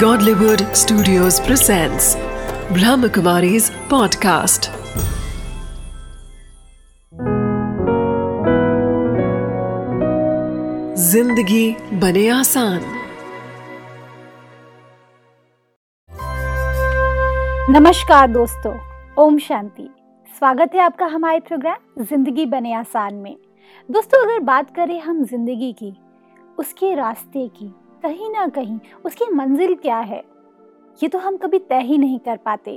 Godlywood Studios presents Brahmakumari's podcast। जिंदगी बने आसान। नमस्कार दोस्तों, ओम शांति। स्वागत है आपका हमारे प्रोग्राम जिंदगी बने आसान में। दोस्तों, अगर बात करें हम जिंदगी की, उसके रास्ते की, कहीं ना कहीं उसकी मंजिल क्या है, ये तो हम कभी तय ही नहीं कर पाते।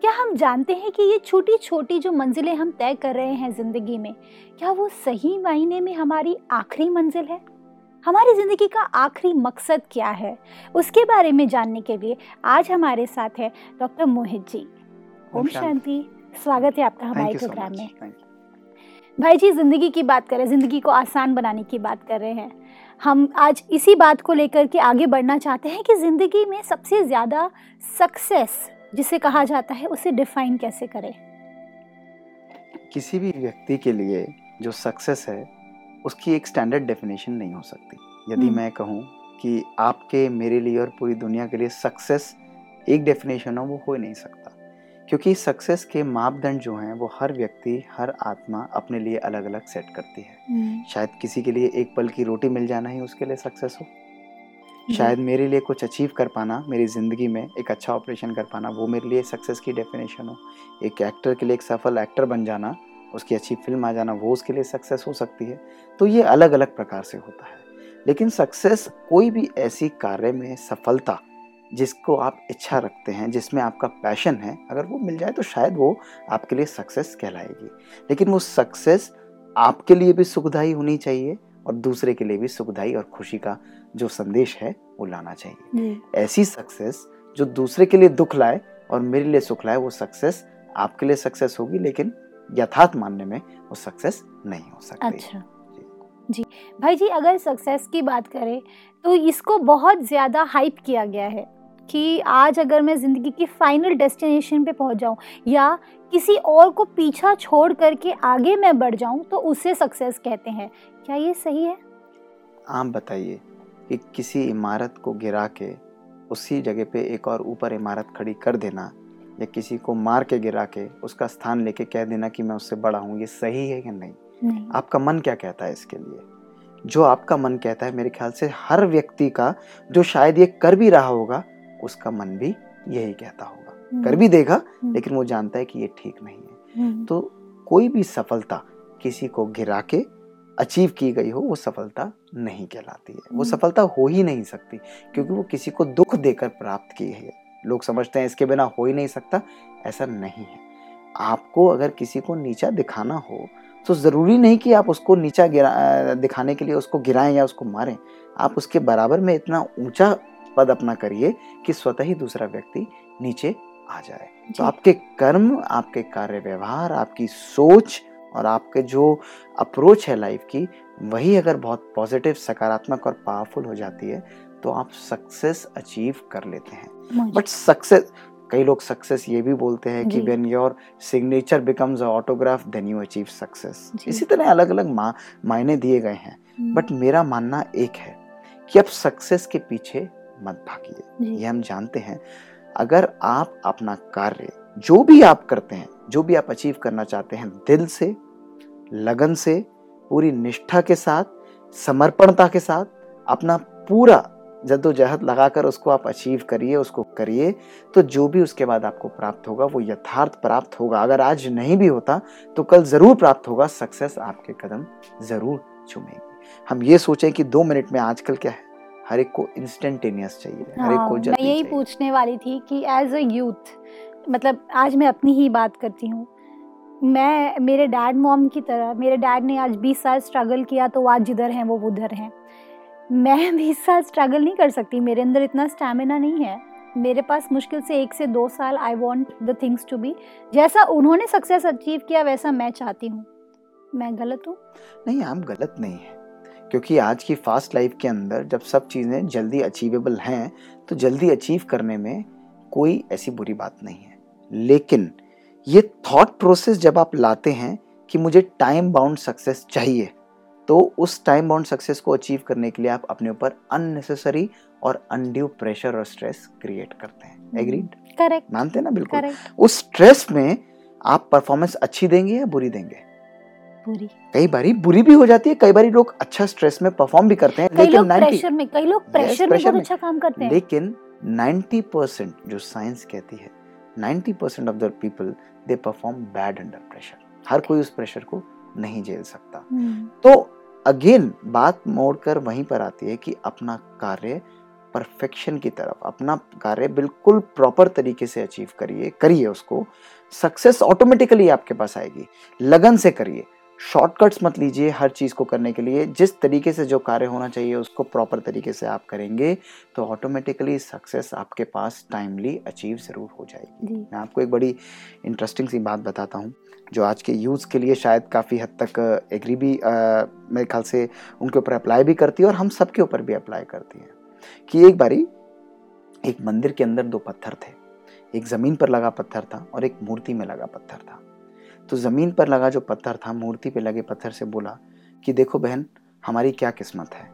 क्या हम जानते हैं कि ये छोटी छोटी जो मंजिलें हम तय कर रहे हैं ज़िंदगी में, क्या वो सही मायने में हमारी आखिरी मंजिल है? हमारी ज़िंदगी का आखिरी मकसद क्या है, उसके बारे में जानने के लिए आज हमारे साथ है डॉक्टर मोहित जी। ओम शांति, स्वागत है आपका हमारे प्रोग्राम में। भाई जी, ज़िंदगी की बात कर रहे हैं, ज़िंदगी को आसान बनाने की बात कर रहे हैं। हम आज इसी बात को लेकर के आगे बढ़ना चाहते हैं कि ज़िंदगी में सबसे ज़्यादा सक्सेस जिसे कहा जाता है, उसे डिफाइन कैसे करें? किसी भी व्यक्ति के लिए जो सक्सेस है, उसकी एक स्टैंडर्ड डेफिनेशन नहीं हो सकती। यदि मैं कहूँ कि आपके, मेरे लिए और पूरी दुनिया के लिए सक्सेस एक डेफिनेशन हो, वो हो ही नहीं सकता, क्योंकि सक्सेस के मापदंड जो हैं वो हर व्यक्ति, हर आत्मा अपने लिए अलग अलग सेट करती है। शायद किसी के लिए एक पल की रोटी मिल जाना ही उसके लिए सक्सेस हो। शायद मेरे लिए कुछ अचीव कर पाना, मेरी ज़िंदगी में एक अच्छा ऑपरेशन कर पाना, वो मेरे लिए सक्सेस की डेफिनेशन हो। एक एक्टर के लिए एक सफल एक्टर बन जाना, उसकी अच्छी फिल्म आ जाना, वो उसके लिए सक्सेस हो सकती है। तो ये अलग अलग प्रकार से होता है, लेकिन सक्सेस कोई भी ऐसी कार्य में सफलता जिसको आप इच्छा रखते हैं, जिसमें आपका पैशन है, अगर वो मिल जाए तो शायद वो आपके लिए सक्सेस कहलाएगी। लेकिन वो सक्सेस आपके लिए भी सुखदाई होनी चाहिए और दूसरे के लिए भी सुखदाई और खुशी का जो संदेश है वो लाना चाहिए। ऐसी सक्सेस जो दूसरे के लिए दुख लाए और मेरे लिए सुख लाए, वो सक्सेस आपके लिए सक्सेस होगी, लेकिन यथार्थ मानने में वो सक्सेस नहीं हो सकती। अच्छा जी भाई जी, अगर सक्सेस की बात करें तो इसको बहुत ज़्यादा हाइप किया गया है कि आज अगर मैं ज़िंदगी की फ़ाइनल डेस्टिनेशन पे पहुंच जाऊं या किसी और को पीछा छोड़ करके आगे मैं बढ़ जाऊं तो उसे सक्सेस कहते हैं। क्या ये सही है? आप बताइए कि किसी इमारत को गिरा के उसी जगह पे एक और ऊपर इमारत खड़ी कर देना, या किसी को मार के गिरा के उसका स्थान लेके कह देना कि मैं उससे बड़ा हूँ, ये सही है या नहीं? आपका मन क्या कहता है इसके लिए? जो आपका मन कहता है, मेरे ख्याल से हर व्यक्ति का, जो शायद ये कर भी रहा होगा, उसका मन भी यही कहता होगा। कर भी देगा, लेकिन वो जानता है कि ये ठीक नहीं है। तो कोई भी सफलता किसी को गिरा के अचीव की गई हो, वो सफलता नहीं कहलाती है। वो सफलता हो ही नहीं सकती, क्योंकि वो किसी को दुख देकर प्राप्त की है। लोग समझते हैं इसके बिना हो ही नहीं सकता, ऐसा नहीं है। आपको अगर किसी को नीचा दिखाना हो तो ज़रूरी नहीं कि आप उसको नीचा दिखाने के लिए उसको गिराएं या उसको मारें। आप उसके बराबर में इतना ऊंचा पद अपना करिए कि स्वतः ही दूसरा व्यक्ति नीचे आ जाए। तो आपके कर्म, आपके कार्य व्यवहार, आपकी सोच और आपके जो अप्रोच है लाइफ की, वही अगर बहुत पॉजिटिव, सकारात्मक और पावरफुल हो जाती है तो आप सक्सेस अचीव कर लेते हैं। बट सक्सेस, कई लोग सक्सेस ये भी बोलते हैं कि when your signature becomes a autograph then you achieve success. इसी तरह अलग अलग मायने दिए गए हैं, बट मेरा मानना एक है कि आप सक्सेस के पीछे मत भागिए। ये हम जानते हैं, अगर आप अपना कार्य, जो भी आप करते हैं, जो भी आप अचीव करना चाहते हैं, दिल से, लगन से, पूरी निष्ठा के साथ, समर्पणता के साथ, अपना पूरा जद्दोजहद लगाकर उसको आप अचीव करिए, उसको करिए, तो जो भी उसके बाद आपको प्राप्त होगा वो यथार्थ प्राप्त होगा। अगर आज नहीं भी होता तो कल ज़रूर प्राप्त होगा। सक्सेस आपके कदम ज़रूर चूमेगी। हम ये सोचें कि 2 मिनट में, आजकल क्या है, हर एक को इंस्टेंटेनियस चाहिए, हर एक को जल्दी चाहिए। मैं यही पूछने वाली थी कि एज अ यूथ, मतलब आज मैं अपनी ही बात करती हूँ, मैं मेरे डैड मॉम की तरह, मेरे डैड ने आज 20 साल स्ट्रगल किया तो आज जिधर हैं वो उधर हैं। मैं 20 साल स्ट्रगल नहीं कर सकती, मेरे अंदर इतना स्टैमिना नहीं है। मेरे पास मुश्किल से 1 से 2 साल, I want the things to be, जैसा उन्होंने सक्सेस अचीव किया वैसा मैं चाहती हूँ। मैं गलत हूँ? नहीं, आप गलत नहीं हैं, क्योंकि आज की फास्ट लाइफ के अंदर जब सब चीज़ें जल्दी अचीवेबल हैं तो जल्दी अचीव करने में कोई ऐसी बुरी बात नहीं है। लेकिन ये थॉट प्रोसेस जब आप लाते हैं कि मुझे टाइम बाउंड सक्सेस चाहिए, तो उस टाइम बाउंड सक्सेस को अचीव करने के लिए आप अपने ऊपर अननेसेसरी और अनड्यू प्रेशर और स्ट्रेस क्रिएट करते हैं। एग्रीड? करेक्ट। मानते हैं ना? बिल्कुल। Correct. उस स्ट्रेस में आप परफॉर्मेंस अच्छी देंगे या बुरी देंगे? बुरी। कई बारी बुरी भी हो जाती है, कई बारी लोग अच्छा स्ट्रेस में परफॉर्म भी करते हैं, लेकिन कई लोग प्रेशर में अच्छा काम करते हैं, लेकिन 90% जो साइंस कहती है 90% of the people they perform bad under pressure. हर कोई उस प्रेशर को नहीं झेल सकता। तो अगेन बात मोड़कर वहीं पर आती है कि अपना कार्य परफेक्शन की तरफ, अपना कार्य बिल्कुल प्रॉपर तरीके से अचीव करिए उसको, सक्सेस ऑटोमेटिकली आपके पास आएगी। लगन से करिए, शॉर्टकट्स मत लीजिए हर चीज़ को करने के लिए। जिस तरीके से जो कार्य होना चाहिए उसको प्रॉपर तरीके से आप करेंगे तो ऑटोमेटिकली सक्सेस आपके पास टाइमली अचीव ज़रूर हो जाएगी। मैं आपको एक बड़ी इंटरेस्टिंग सी बात बताता हूँ जो आज के यूज़ के लिए शायद काफ़ी हद तक एग्री भी, मेरे ख्याल से उनके ऊपर अप्लाई भी करती है और हम सब के ऊपर भी अप्लाई करती है। कि एक बारी एक मंदिर के अंदर दो पत्थर थे, एक ज़मीन पर लगा पत्थर था और एक मूर्ति में लगा पत्थर था। तो ज़मीन पर लगा जो पत्थर था मूर्ति पे लगे पत्थर से बोला कि देखो बहन, हमारी क्या किस्मत है।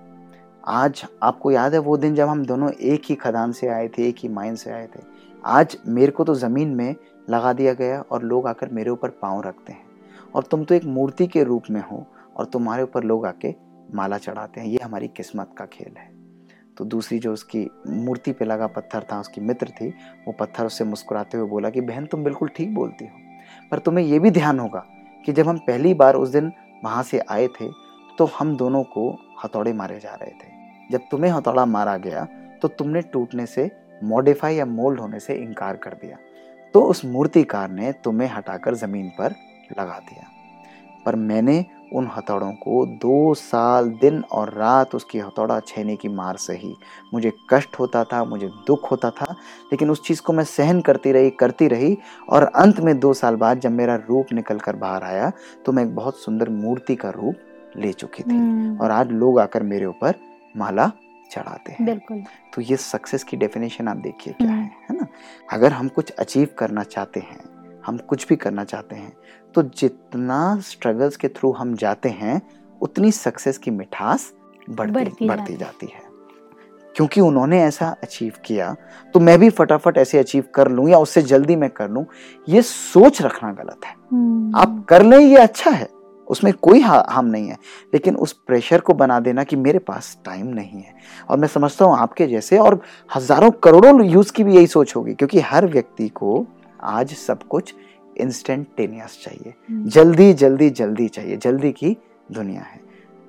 आज आपको याद है वो दिन जब हम दोनों एक ही खदान से आए थे, एक ही माइन से आए थे। आज मेरे को तो ज़मीन में लगा दिया गया और लोग आकर मेरे ऊपर पाँव रखते हैं, और तुम तो एक मूर्ति के रूप में हो और तुम्हारे ऊपर लोग आके माला चढ़ाते हैं। ये हमारी किस्मत का खेल है। तो दूसरी जो उसकी मूर्ति पे लगा पत्थर था, उसकी मित्र थी, वो पत्थर उससे मुस्कुराते हुए बोला कि बहन तुम बिल्कुल ठीक बोलती हो, पर तुम्हें ये भी ध्यान होगा कि जब हम पहली बार उस दिन वहाँ से आए थे तो हम दोनों को हथौड़े मारे जा रहे थे। जब तुम्हें हथौड़ा मारा गया तो तुमने टूटने से, मॉडिफाई या मोल्ड होने से इनकार कर दिया, तो उस मूर्तिकार ने तुम्हें हटाकर ज़मीन पर लगा दिया। पर मैंने उन हथौड़ों को 2 साल दिन और रात उसकी हथौड़ा छेने की मार सही। मुझे कष्ट होता था, मुझे दुख होता था, लेकिन उस चीज़ को मैं सहन करती रही और अंत में 2 साल बाद जब मेरा रूप निकल कर बाहर आया तो मैं एक बहुत सुंदर मूर्ति का रूप ले चुकी थी और आज लोग आकर मेरे ऊपर माला चढ़ाते हैं। बिल्कुल। तो ये सक्सेस की डेफिनेशन आप देखिए क्या है ना। अगर हम कुछ अचीव करना चाहते हैं, हम कुछ भी करना चाहते हैं, तो जितना स्ट्रगल्स के थ्रू हम जाते हैं उतनी सक्सेस की मिठास बढ़ती जाती है। क्योंकि उन्होंने ऐसा अचीव किया तो मैं भी फटाफट ऐसे अचीव कर लूँ या उससे जल्दी मैं कर लूँ, ये सोच रखना गलत है। आप कर लें ये अच्छा है, उसमें कोई हार्म नहीं है, लेकिन उस प्रेशर को बना देना कि मेरे पास टाइम नहीं है। और मैं समझता हूँ आपके जैसे और हज़ारों करोड़ों यूज़ की भी यही सोच होगी, क्योंकि हर व्यक्ति को आज सब कुछ इंस्टेंटेनियस चाहिए, जल्दी चाहिए, जल्दी की दुनिया है।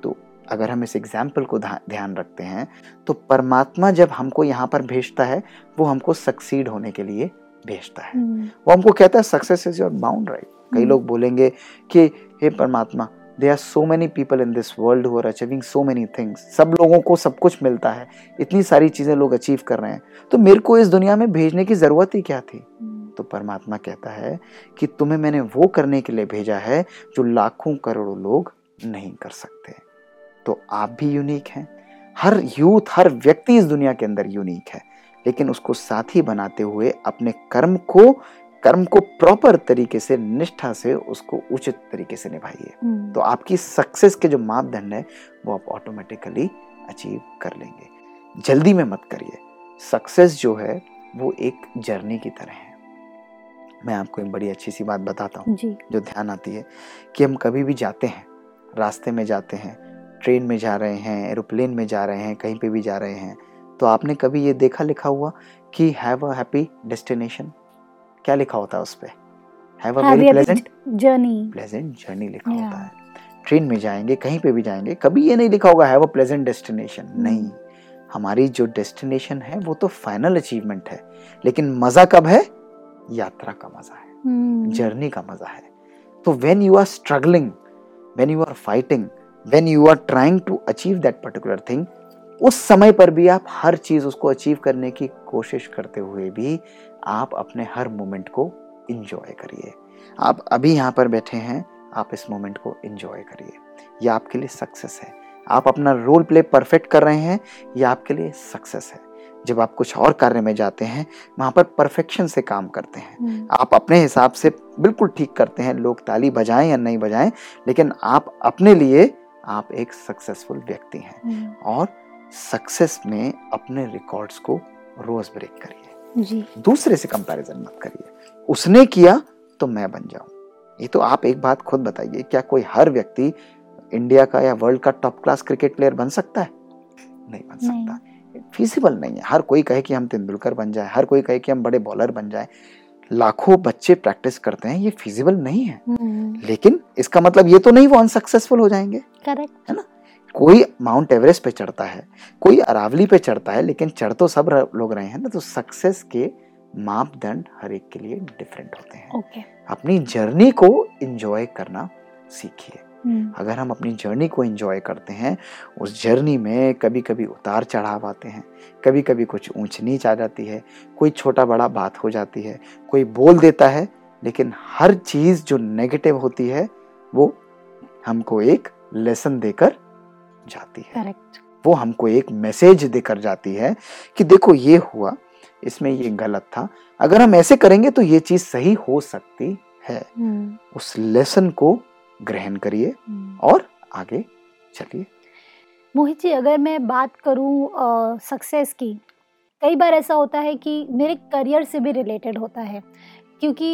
तो अगर हम इस एग्जाम्पल को ध्यान रखते हैं तो परमात्मा जब हमको यहाँ पर भेजता है वो हमको सक्सीड होने के लिए भेजता है। वो हमको कहता है success is your bound right. कई लोग बोलेंगे कि हे परमात्मा, there are so many people in this world who are achieving so many things, सब लोगों को सब कुछ मिलता है, इतनी सारी चीज़ें लोग अचीव कर रहे हैं, तो मेरे को इस दुनिया में भेजने की ज़रूरत ही क्या थी। तो परमात्मा कहता है कि तुम्हें मैंने वो करने के लिए भेजा है जो लाखों करोड़ों लोग नहीं कर सकते। तो आप भी यूनिक हैं, हर यूथ, हर व्यक्ति इस दुनिया के अंदर यूनिक है, लेकिन उसको साथी बनाते हुए अपने कर्म को प्रॉपर तरीके से, निष्ठा से, उसको उचित तरीके से निभाइए। तो आपकी सक्सेस के जो मापदंड है वो आप ऑटोमेटिकली अचीव कर लेंगे। जल्दी में मत करिए। सक्सेस जो है वो एक जर्नी की तरह है। मैं आपको एक बड़ी अच्छी सी बात बताता हूँ जो ध्यान आती है कि हम कभी भी जाते हैं, रास्ते में जाते हैं, ट्रेन में जा रहे हैं, एरोप्लेन में जा रहे हैं, कहीं पे भी जा रहे हैं, तो आपने कभी ये देखा लिखा हुआ कि हैव अ हैप्पी डेस्टिनेशन, क्या लिखा होता है उस पर? Have a very pleasant journey लिखा होता है। ट्रेन में जाएंगे, कहीं पे भी जाएंगे, कभी ये नहीं लिखा होगा हैव अ प्लेजेंट डेस्टिनेशन। नहीं, हमारी जो डेस्टिनेशन है वो तो फाइनल अचीवमेंट है, लेकिन मज़ा कब है? यात्रा का मजा है, जर्नी का मजा है। तो when you are struggling, when you are fighting, when you are trying to achieve that particular thing, उस समय पर भी आप हर चीज़ उसको अचीव करने की कोशिश करते हुए भी आप अपने हर मोमेंट को इंजॉय करिए। आप अभी यहाँ पर बैठे हैं, आप इस मोमेंट को इंजॉय करिए। यह आपके लिए सक्सेस है। आप अपना रोल प्ले परफेक्ट कर रहे हैं, यह आपके लिए सक्सेस है। जब आप कुछ और कार्य में जाते हैं वहाँ पर परफेक्शन से काम करते हैं, आप अपने हिसाब से बिल्कुल ठीक करते हैं, लोग ताली बजाएं या नहीं बजाएं, लेकिन आप अपने लिए आप एक सक्सेसफुल व्यक्ति हैं और सक्सेस में अपने रिकॉर्ड्स को रोज ब्रेक करिए जी। दूसरे से कंपैरिजन मत करिए, उसने किया तो मैं बन जाऊं। ये तो आप एक बात खुद बताइए, क्या कोई हर व्यक्ति इंडिया का या वर्ल्ड का टॉप क्लास क्रिकेट प्लेयर बन सकता है? नहीं बन सकता, फिजिबल नहीं है। हर कोई कहे कि हम तेंदुलकर बन जाए, हर कोई कहे कि हम बड़े बॉलर बन जाए, लाखों बच्चे प्रैक्टिस करते हैं, ये फिजिबल नहीं है। लेकिन इसका मतलब ये तो नहीं वो अनसक्सेसफुल हो जाएंगे, करेक्ट है ना। कोई माउंट एवरेस्ट पे चढ़ता है, कोई अरावली पे चढ़ता है, लेकिन चढ़ तो सब लोग रहे हैं ना। तो सक्सेस के मापदंड हर एक के लिए डिफरेंट होते हैं। okay. अपनी जर्नी को एंजॉय करना सीखिए। अगर हम अपनी जर्नी को एंजॉय करते हैं, उस जर्नी में कभी कभी उतार चढ़ाव आते हैं, कभी कभी कुछ ऊंच नीच आ जाती है, कोई छोटा बड़ा बात हो जाती है, कोई बोल देता है, लेकिन हर चीज़ जो नेगेटिव होती है वो हमको एक लेसन देकर जाती है। Correct. वो हमको एक मैसेज देकर जाती है कि देखो ये हुआ, इसमें ये गलत था, अगर हम ऐसे करेंगे तो ये चीज़ सही हो सकती है। उस लेसन को ग्रहण करिए और आगे चलिए। मोहित जी, अगर मैं बात करूं सक्सेस की, कई बार ऐसा होता है कि मेरे करियर से भी रिलेटेड होता है, क्योंकि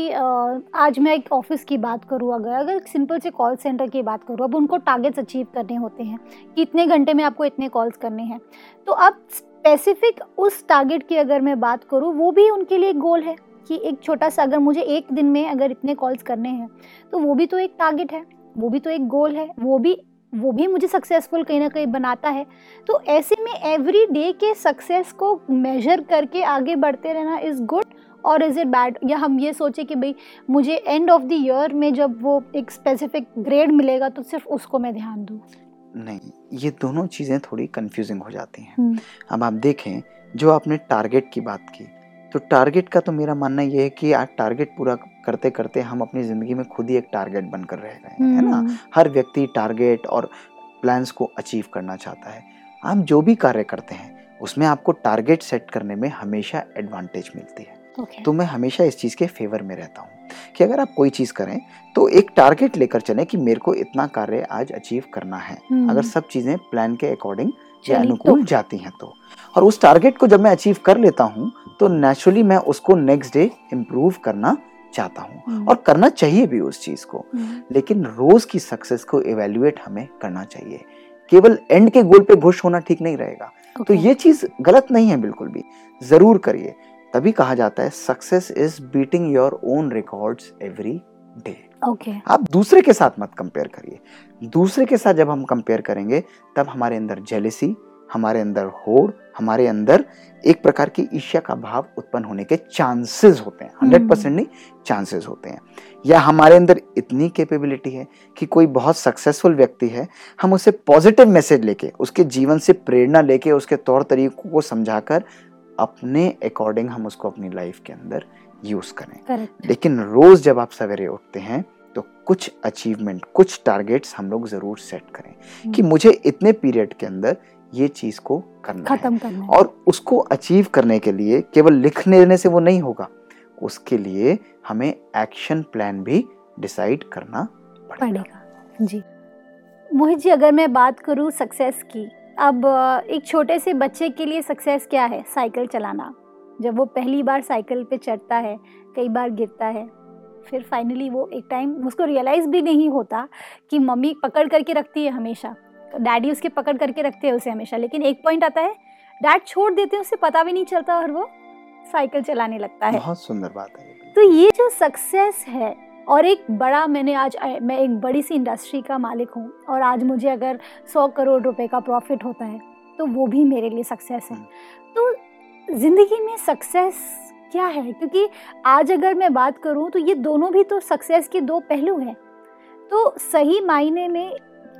आज मैं एक ऑफिस की बात करूं, अगर सिंपल से कॉल सेंटर की बात करूं, अब उनको टारगेट्स अचीव करने होते हैं कि इतने घंटे में आपको इतने कॉल्स करने हैं, तो अब स्पेसिफिक उस टारगेट की अगर मैं बात करूं, वो भी उनके लिए एक गोल है कि एक छोटा सा, अगर मुझे एक दिन में अगर इतने कॉल्स करने हैं तो वो भी तो एक टारगेट है, वो भी तो एक गोल है, वो भी मुझे सक्सेसफुल कहीं ना कहीं बनाता है। तो ऐसे में एवरी डे के सक्सेस को मेजर करके आगे बढ़ते रहना इज़ गुड और इज़ इट बैड? या हम ये सोचें कि भाई मुझे एंड ऑफ द ईयर में जब वो एक स्पेसिफिक ग्रेड मिलेगा तो सिर्फ उसको मैं ध्यान दूँ? नहीं, ये दोनों चीज़ें थोड़ी कन्फ्यूजिंग हो जाती हैं। अब आप देखें, जो आपने टारगेट की बात की, तो टारगेट का तो मेरा मानना ये है कि आज टारगेट पूरा करते करते हम अपनी ज़िंदगी में खुद ही एक टारगेट बनकर रह गए हैं, है ना। हर व्यक्ति टारगेट और प्लान्स को अचीव करना चाहता है। आप जो भी कार्य करते हैं उसमें आपको टारगेट सेट करने में हमेशा एडवांटेज मिलती है। okay. तो मैं हमेशा इस चीज़ के फेवर में रहता हूँ कि अगर आप कोई चीज़ करें तो एक टारगेट लेकर चलें कि मेरे को इतना कार्य आज अचीव करना है। अगर सब चीज़ें प्लान के अकॉर्डिंग अनुकूल जाती हैं तो, और उस टारगेट को जब मैं अचीव कर लेता हूँ तो नेचुरली मैं उसको नेक्स्ट डे इम्प्रूव करना चाहता हूँ और करना चाहिए भी उस चीज़ को। लेकिन रोज़ की सक्सेस को इवेल्युएट हमें करना चाहिए। केवल एंड के गोल पे खुश होना ठीक नहीं रहेगा। okay. तो ये चीज़ गलत नहीं है, बिल्कुल भी ज़रूर करिए। तभी कहा जाता है success is beating your own records every day. okay. आप दूसरे के साथ मत कंपेयर करिए। दूसरे के साथ जब हम कंपेयर करेंगे तब हमारे अंदर जेलेसी, हमारे अंदर होड़, हमारे अंदर एक प्रकार की ईर्ष्या का भाव उत्पन्न होने के चांसेस होते हैं। 100% नहीं, चांसेस होते हैं। या हमारे अंदर इतनी कैपेबिलिटी है कि कोई बहुत सक्सेसफुल व्यक्ति है, हम उसे पॉजिटिव मैसेज लेके, उसके जीवन से प्रेरणा लेके, उसके तौर तरीकों को समझाकर अपने अकॉर्डिंग हम उसको अपनी लाइफ के अंदर यूज़ करें। Correct. लेकिन रोज़ जब आप सवेरे उठते हैं तो कुछ अचीवमेंट, कुछ टारगेट्स हम लोग ज़रूर सेट करें कि मुझे इतने पीरियड के अंदर ये चीज़ को खत्म करना है। और उसको अचीव करने के लिए केवल लिखने से वो नहीं होगा, उसके लिए हमें एक्शन प्लान भी डिसाइड करना पड़ेगा। जी मोहित जी, अगर मैं बात करूँ सक्सेस की, अब एक छोटे से बच्चे के लिए सक्सेस क्या है? साइकिल चलाना। जब वो पहली बार साइकिल पे चढ़ता है, कई बार गिरता है, फिर फाइनली वो एक टाइम उसको रियलाइज़ भी नहीं होता कि मम्मी पकड़ करके रखती है हमेशा, डैडी उसके पकड़ करके रखते हैं उसे हमेशा, लेकिन एक पॉइंट आता है डैड छोड़ देते हैं, उसे पता भी नहीं चलता और वो साइकिल चलाने लगता है। बहुत सुंदर बात है। तो ये जो सक्सेस है, और एक बड़ा, मैं एक बड़ी सी इंडस्ट्री का मालिक हूँ और आज मुझे अगर 100 करोड़ रुपए का प्रॉफिट होता है तो वो भी मेरे लिए सक्सेस है। तो जिंदगी में सक्सेस क्या है? क्योंकि आज अगर मैं बात करूँ तो ये दोनों भी तो सक्सेस के दो पहलू हैं। तो सही मायने में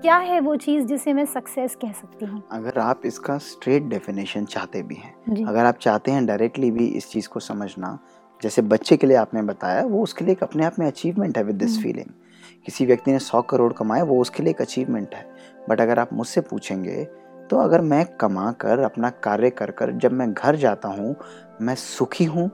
क्या है वो चीज़ जिसे मैं सक्सेस कह सकती हूँ? अगर आप इसका स्ट्रेट डेफिनेशन चाहते भी हैं, अगर आप चाहते हैं डायरेक्टली भी इस चीज़ को समझना, जैसे बच्चे के लिए आपने बताया, वो उसके लिए एक अपने आप में अचीवमेंट है विद दिस फीलिंग। किसी व्यक्ति ने 100 करोड़ कमाए, वो उसके लिए एक अचीवमेंट है। बट अगर आप मुझसे पूछेंगे तो अगर मैं कमा कर, अपना कार्य कर कर जब मैं घर जाता हूँ, मैं सुखी हूँ,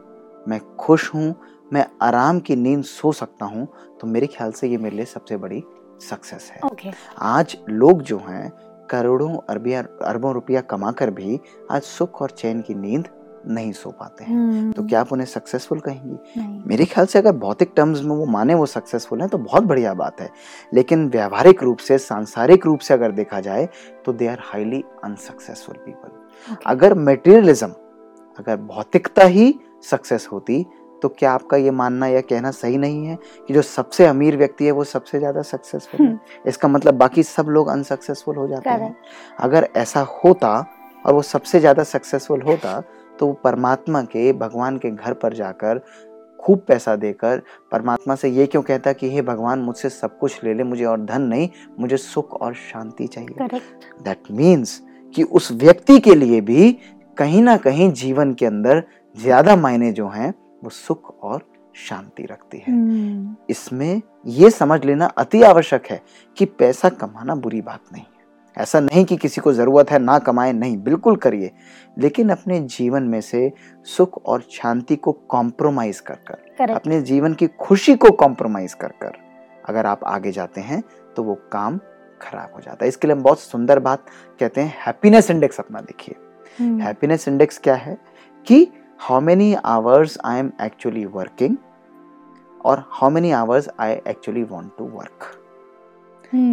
मैं खुश हूँ, मैं आराम की नींद सो सकता हूँ, तो मेरे ख्याल से ये मेरे लिए सबसे बड़ी सक्सेस है। आज लोग जो हैं करोड़ों अरबों रुपया कमाकर भी आज सुख और चैन की नींद नहीं सो पाते हैं, तो क्या आप उन्हें सक्सेसफुल कहेंगी? मेरे ख्याल से अगर भौतिक टर्म्स में वो माने वो सक्सेसफुल हैं तो बहुत बढ़िया बात है, लेकिन व्यावहारिक रूप से सांसारिक रूप से अगर देखा जाए तो they are highly unsuccessful people. अगर मेटेरियलिज्म, अगर भौतिकता ही सक्सेस होती तो क्या आपका ये मानना या कहना सही नहीं है कि जो सबसे अमीर व्यक्ति है वो सबसे ज्यादा सक्सेसफुल है? इसका मतलब बाकी सब लोग अनसक्सेसफुल हो जाते हैं। अगर ऐसा होता और वो सबसे ज्यादा सक्सेसफुल होता तो परमात्मा के, भगवान के घर पर जाकर खूब पैसा देकर परमात्मा से ये क्यों कहता कि हे भगवान मुझसे सब कुछ ले ले, मुझे और धन नहीं, मुझे सुख और शांति चाहिए। दैट मीन्स कि उस व्यक्ति के लिए भी कहीं ना कहीं जीवन के अंदर ज्यादा मायने जो हैं वो सुख और शांति रखती है। इसमें ये समझ लेना अति आवश्यक है कि पैसा कमाना बुरी बात नहीं है। ऐसा नहीं कि किसी को ज़रूरत है ना कमाए, नहीं, बिल्कुल करिए, लेकिन अपने जीवन में से सुख और शांति को कॉम्प्रोमाइज कर कर, अपने जीवन की खुशी को कॉम्प्रोमाइज कर कर अगर आप आगे जाते हैं तो वो काम खराब हो जाता है। इसके लिए हम बहुत सुंदर बात कहते हैं, हैप्पीनेस इंडेक्स अपना देखिए। हैप्पीनेस इंडेक्स क्या है कि how many hours I am actually working और how many hours I actually want to work.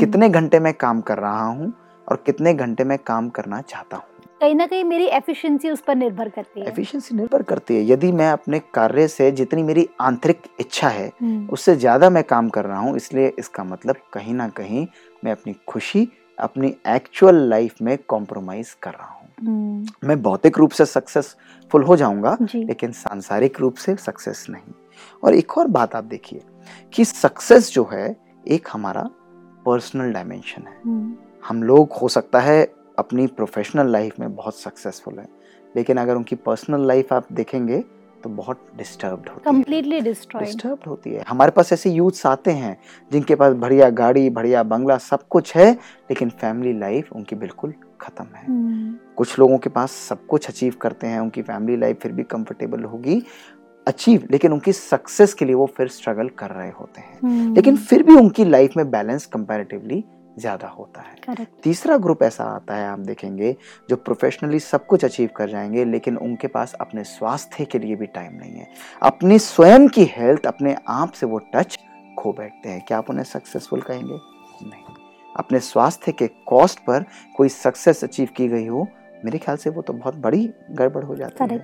कितने घंटे मैं काम कर रहा हूँ और कितने घंटे मैं काम करना चाहता हूँ। कहीं ना कहीं मेरी एफिशिएंसी उस पर निर्भर करती है। एफिशिएंसी निर्भर करती है। यदि मैं अपने कार्य से जितनी मेरी आंतरिक इच्छा है उससे ज़्यादा मैं काम कर रहा हूँ, इसलिए इसका मतलब कहीं ना कहीं मैं अपनी खुशी, अपनी एक्चुअल लाइफ में कॉम्प्रोमाइज़ कर रहा हूँ। मैं भौतिक रूप से सक्सेसफुल हो जाऊँगा लेकिन सांसारिक रूप से सक्सेस नहीं। और एक और बात आप देखिए कि सक्सेस जो है एक हमारा पर्सनल डायमेंशन है। हम लोग हो सकता है अपनी प्रोफेशनल लाइफ में बहुत सक्सेसफुल हैं, लेकिन अगर उनकी पर्सनल लाइफ आप देखेंगे तो बहुत डिस्टर्ब्ड होती है, कंप्लीटली डिस्टर्ब्ड होती है। हमारे पास ऐसे यूथ्स आते हैं जिनके पास बढ़िया गाड़ी, बढ़िया बंगला, सब कुछ है, लेकिन फैमिली लाइफ उनकी बिल्कुल खत्म है। कुछ लोगों के पास सब कुछ अचीव करते हैं, उनकी फैमिली लाइफ फिर भी कंफर्टेबल होगी, अचीव, लेकिन उनकी सक्सेस के लिए वो फिर स्ट्रगल कर रहे होते हैं, लेकिन फिर भी उनकी लाइफ में बैलेंस कंपैरेटिवली ज़्यादा होता है। तीसरा ग्रुप ऐसा आता है, आप देखेंगे, जो प्रोफेशनली सब कुछ अचीव कर जाएंगे लेकिन उनके पास अपने स्वास्थ्य के लिए भी टाइम नहीं है, अपनी स्वयं की हेल्थ, अपने आप से वो टच खो बैठते हैं। क्या आप उन्हें सक्सेसफुल कहेंगे? नहीं। अपने स्वास्थ्य के कॉस्ट पर कोई सक्सेस अचीव की गई हो, मेरे ख्याल से वो तो बहुत बड़ी गड़बड़ हो जाती है।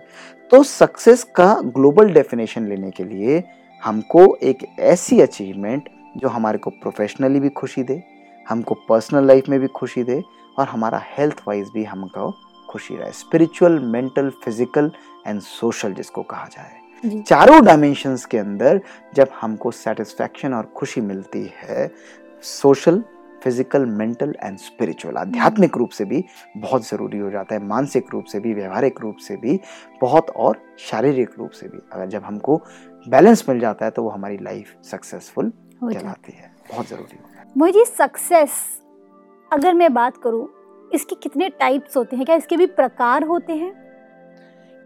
तो सक्सेस का ग्लोबल डेफिनेशन लेने के लिए हमको एक ऐसी अचीवमेंट जो हमारे को प्रोफेशनली भी खुशी दे, हमको पर्सनल लाइफ में भी खुशी दे और हमारा हेल्थ वाइज भी हमको खुशी रहे, spiritual, mental, physical and social जिसको कहा जाए, चारों डायमेंशंस के अंदर जब हमको सेटिस्फैक्शन और खुशी मिलती है, social, physical, mental and spiritual, आध्यात्मिक रूप से भी बहुत ज़रूरी हो जाता है, मानसिक रूप से भी, व्यवहारिक रूप से भी बहुत, और शारीरिक रूप से भी। अगर जब हमको बैलेंस मिल जाता है तो वो हमारी लाइफ सक्सेसफुल कहलाती है, बहुत ज़रूरी होता है। मोहित जी, सक्सेस अगर मैं बात करूँ, इसके कितने टाइप्स होते हैं? क्या इसके भी प्रकार होते हैं?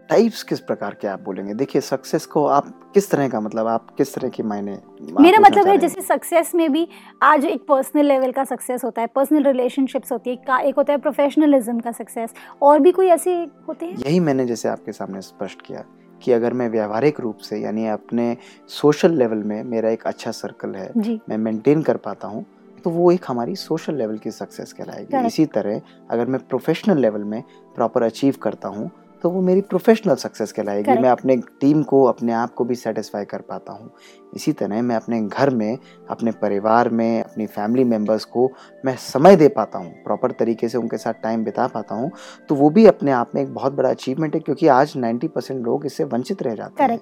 टाइप्स किस प्रकार के आप बोलेंगे? देखिए, सक्सेस को आप किस तरह का, मतलब आप किस तरह के मायने? मेरा मतलब है जैसे सक्सेस में भी आज एक पर्सनल लेवल का सक्सेस होता है, पर्सनल रिलेशनशिप्स होती है, एक होता है प्रोफेशनलिज्म का सक्सेस, और भी कोई ऐसे होते हैं? यही मैंने जैसे आपके सामने स्पष्ट किया कि अगर मैं व्यावहारिक रूप से यानी अपने सोशल लेवल में मेरा एक अच्छा सर्कल है, मैं मेंटेन कर पाता हूँ, तो वो एक हमारी सोशल लेवल की सक्सेस कहलाएगी। इसी तरह अगर मैं प्रोफेशनल लेवल में प्रॉपर अचीव करता हूँ तो वो मेरी प्रोफेशनल सक्सेस कहलाएगी। मैं अपने टीम को, अपने आप को भी सेटिस्फाई कर पाता हूँ। इसी तरह मैं अपने घर में, अपने परिवार में, अपनी फैमिली मेम्बर्स को मैं समय दे पाता हूँ, प्रॉपर तरीके से उनके साथ टाइम बिता पाता हूँ, तो वो भी अपने आप में एक बहुत बड़ा अचीवमेंट है, क्योंकि आज 90% लोग इससे वंचित रह जाते हैं।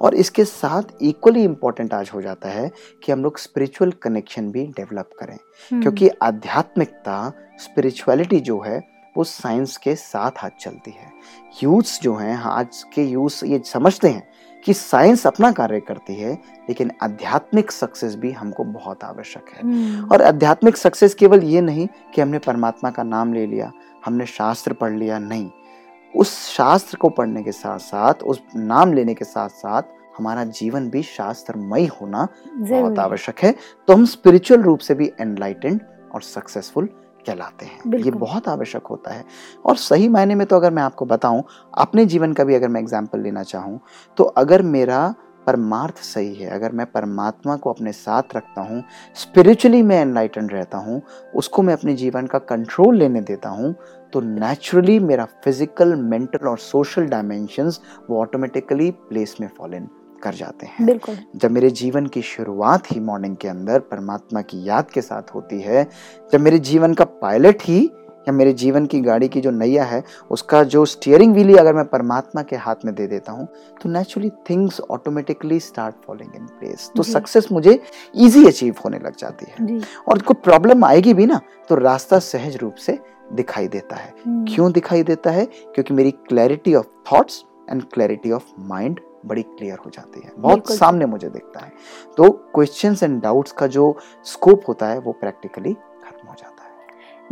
और इसके साथ इक्वली इम्पॉर्टेंट आज हो जाता है कि हम लोग स्पिरिचुअल कनेक्शन भी डेवलप करें, क्योंकि आध्यात्मिकता, स्पिरिचुअलिटी जो है वो साइंस के साथ हाथ चलती है। यूथ्स जो हैं, आज के यूथ ये समझते हैं कि साइंस अपना कार्य करती है, लेकिन आध्यात्मिक सक्सेस भी हमको बहुत आवश्यक है। और आध्यात्मिक सक्सेस केवल ये नहीं कि हमने परमात्मा का नाम ले लिया, हमने शास्त्र पढ़ लिया, नहीं। उस शास्त्र को पढ़ने के साथ साथ, उस नाम लेने के साथ साथ हमारा जीवन भी शास्त्रमय होना बहुत आवश्यक है, तो हम स्पिरिचुअल रूप से भी एनलाइटेंड और सक्सेसफुल कहलाते हैं। ये बहुत आवश्यक होता है। और सही मायने में तो अगर मैं आपको बताऊं, अपने जीवन का भी अगर मैं एग्जाम्पल लेना चाहूं, तो अगर मेरा परमार्थ सही है, अगर मैं परमात्मा को अपने साथ रखता हूँ, स्पिरिचुअली मैं एनलाइटेंड रहता हूँ, उसको मैं अपने जीवन का कंट्रोल लेने देता हूँ, तो नेचुरली मेरा फिजिकल, मेंटल और सोशल डायमेंशंस वो ऑटोमेटिकली प्लेस में फॉल इन कर जाते हैं। बिल्कुल। जब मेरे जीवन की शुरुआत ही मॉर्निंग के अंदर परमात्मा की याद के साथ होती है, जब मेरे जीवन का पायलट ही या मेरे जीवन की गाड़ी की जो नैया है उसका जो स्टीयरिंग व्हील अगर मैं परमात्मा के हाथ में दे देता हूँ, तो naturally things automatically start falling in place. तो सक्सेस मुझे इजी अचीव होने लग जाती है, और कोई प्रॉब्लम आएगी भी ना तो रास्ता सहज रूप से दिखाई देता है। क्यों दिखाई देता है? क्योंकि मेरी clarity of thoughts and clarity of mind बड़ी क्लियर हो जाती है, बहुत सामने मुझे दिखता है। तो क्वेश्चंस एंड डाउट्स का जो स्कोप होता है वो प्रैक्टिकली खत्म हो जाता है।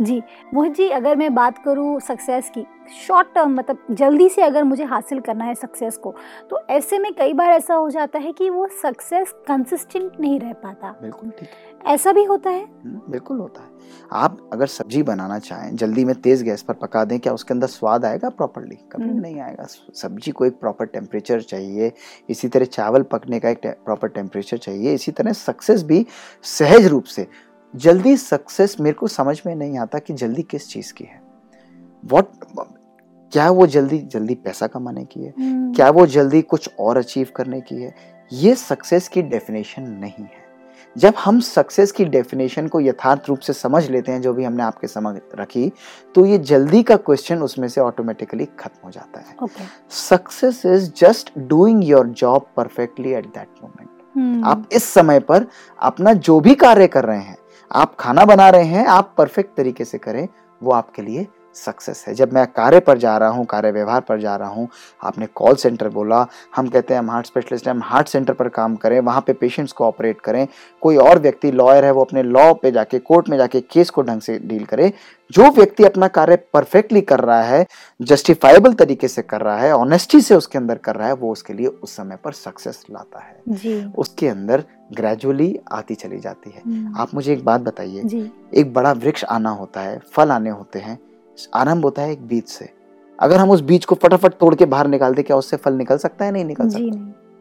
जी मोहित जी, अगर मैं बात करूँ सक्सेस की शॉर्ट टर्म, मतलब जल्दी से अगर मुझे हासिल करना है सक्सेस को, तो ऐसे में कई बार ऐसा हो जाता है कि वो सक्सेस कंसिस्टेंट नहीं रह पाता। बिल्कुल ठीक है, ऐसा भी होता है। बिल्कुल होता है। आप अगर सब्जी बनाना चाहें, जल्दी में तेज़ गैस पर पका दें, क्या उसके अंदर स्वाद आएगा प्रॉपर्ली? कभी नहीं आएगा। सब्जी को एक प्रॉपर टेम्परेचर चाहिए, इसी तरह चावल पकने का एक प्रॉपर टेम्परेचर चाहिए, इसी तरह सक्सेस भी सहज रूप से। जल्दी सक्सेस मेरे को समझ में नहीं आता कि जल्दी किस चीज़ की है। क्या वो जल्दी पैसा कमाने की है? क्या वो जल्दी कुछ और अचीव करने की है? ये सक्सेस की डेफिनेशन नहीं है। जब हम सक्सेस की डेफिनेशन को यथार्थ रूप से समझ लेते हैं, जो भी हमने आपके समझ रखी, तो ये जल्दी का क्वेश्चन उसमें से ऑटोमेटिकली खत्म हो जाता है। Success is just doing your job perfectly at that moment. आप इस समय पर अपना जो भी कार्य कर रहे हैं, आप खाना बना रहे हैं, आप परफेक्ट तरीके से करें, वो आपके लिए सक्सेस है। जब मैं कार्य पर जा रहा हूँ, कार्य व्यवहार पर जा रहा हूँ, आपने कॉल सेंटर बोला, हम कहते हैं हम हार्ट स्पेशलिस्ट हैं, हम हार्ट सेंटर पर काम करें, वहाँ पे पेशेंट्स को ऑपरेट करें। कोई और व्यक्ति लॉयर है, वो अपने लॉ पे जाके, कोर्ट में जाके केस को ढंग से डील करे। जो व्यक्ति अपना कार्य परफेक्टली कर रहा है, जस्टिफाइबल तरीके से कर रहा है, ऑनेस्टी से उसके अंदर कर रहा है, वो उसके लिए उस समय पर सक्सेस लाता है जी। उसके अंदर ग्रेजुअली आती चली जाती है। आप मुझे एक बात बताइए, एक बड़ा वृक्ष आना होता है, फल आने होते हैं, आरंभ होता है एक बीज से। अगर हम उस बीज को फटाफट तोड़ के बाहर निकाल दे, क्या उससे फल निकल सकता है? नहीं निकल सकता।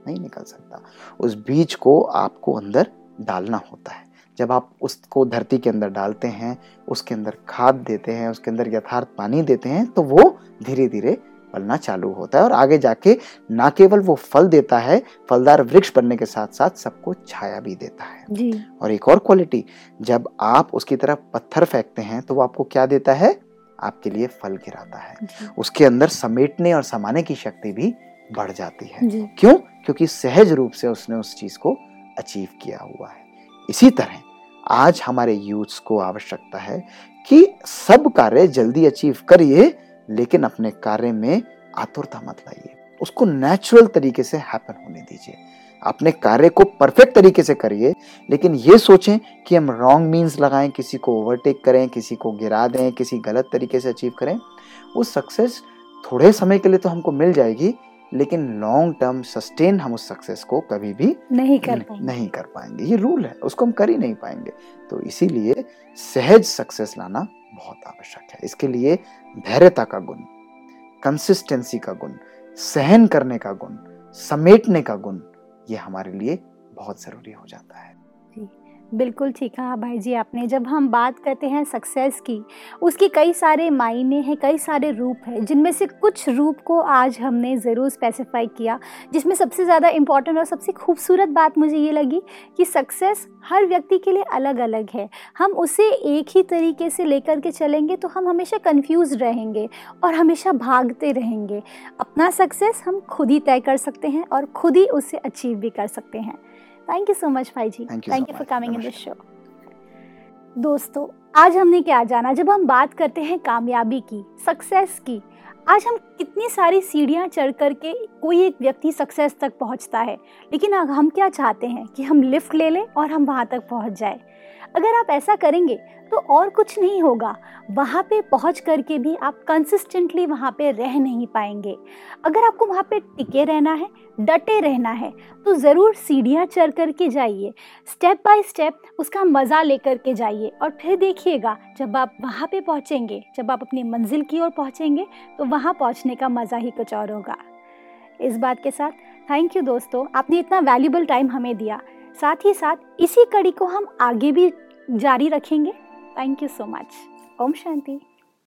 नहीं निकल सकता। उस बीज को आपको अंदर डालना होता है। जब आप उसको धरती के अंदर डालते हैं, उसके अंदर खाद देते हैं, उसके अंदर यथार्थ पानी देते हैं, तो वो धीरे धीरे फलना चालू होता है। और आगे जाके ना केवल वो फल देता है, फलदार वृक्ष बनने के साथ साथ सबको छाया भी देता है जी। और एक और क्वालिटी, जब आप उसकी तरफ पत्थर फेंकते हैं तो वो आपको क्या देता है? आपके लिए फल गिराता है। उसके अंदर समेटने और समाने की शक्ति भी बढ़ जाती है। क्यों? क्योंकि सहज रूप से उसने उस चीज को अचीव किया हुआ है। इसी तरह आज हमारे यूथ्स को आवश्यकता है कि सब कार्य जल्दी अचीव करिए, लेकिन अपने कार्य में आतुरता मत लाइए, उसको नेचुरल तरीके से हैपन होने दीजिए। अपने कार्य को परफेक्ट तरीके से करिए, लेकिन ये सोचें कि हम रॉन्ग मीन्स लगाएं, किसी को ओवरटेक करें, किसी को गिरा दें, किसी गलत तरीके से अचीव करें। वो सक्सेस थोड़े समय के लिए तो हमको मिल जाएगी, लेकिन लॉन्ग टर्म सस्टेन हम उस सक्सेस को कभी भी नहीं कर पाएंगे। ये रूल है, उसको हम कर ही नहीं पाएंगे। तो इसीलिए सहज सक्सेस लाना बहुत आवश्यक है। इसके लिए धैर्यता का गुण, कंसिस्टेंसी का गुण, सहन करने का गुण, समेटने का गुण, ये हमारे लिए बहुत ज़रूरी हो जाता है। बिल्कुल ठीक कहा भाई जी आपने। जब हम बात करते हैं सक्सेस की, उसके कई सारे मायने हैं, कई सारे रूप हैं, जिनमें से कुछ रूप को आज हमने ज़रूर स्पेसिफाई किया, जिसमें सबसे ज़्यादा इम्पॉर्टेंट और सबसे खूबसूरत बात मुझे ये लगी कि सक्सेस हर व्यक्ति के लिए अलग अलग है। हम उसे एक ही तरीके से लेकर के चलेंगे तो हम हमेशा कन्फ्यूज़ रहेंगे और हमेशा भागते रहेंगे। अपना सक्सेस हम खुद ही तय कर सकते हैं और खुद ही उसे अचीव भी कर सकते हैं। थैंक यू सो मच भाई जी, thank you for coming in this show. दोस्तों, आज हमने क्या जाना, जब हम बात करते हैं कामयाबी की, सक्सेस की, आज हम कितनी सारी सीढ़ियाँ चढ़ करके कोई एक व्यक्ति सक्सेस तक पहुँचता है, लेकिन हम क्या चाहते हैं कि हम लिफ्ट ले लें और हम वहाँ तक पहुँच जाए। अगर आप ऐसा करेंगे तो और कुछ नहीं होगा, वहाँ पे पहुँच करके भी आप कंसिस्टेंटली वहाँ पे रह नहीं पाएंगे। अगर आपको वहाँ पे टिके रहना है, डटे रहना है, तो ज़रूर सीढ़ियाँ चढ़ करके जाइए, स्टेप बाय स्टेप उसका मज़ा ले करके जाइए। और फिर देखिएगा जब आप वहाँ पे पहुँचेंगे, जब आप अपनी मंजिल की ओर पहुँचेंगे, तो वहाँ पहुँचने का मज़ा ही कुछ और होगा। इस बात के साथ थैंक यू दोस्तों, आपने इतना वैल्यूबल टाइम हमें दिया। साथ ही साथ इसी कड़ी को हम आगे भी जारी रखेंगे। Thank you so much. ओम शांति।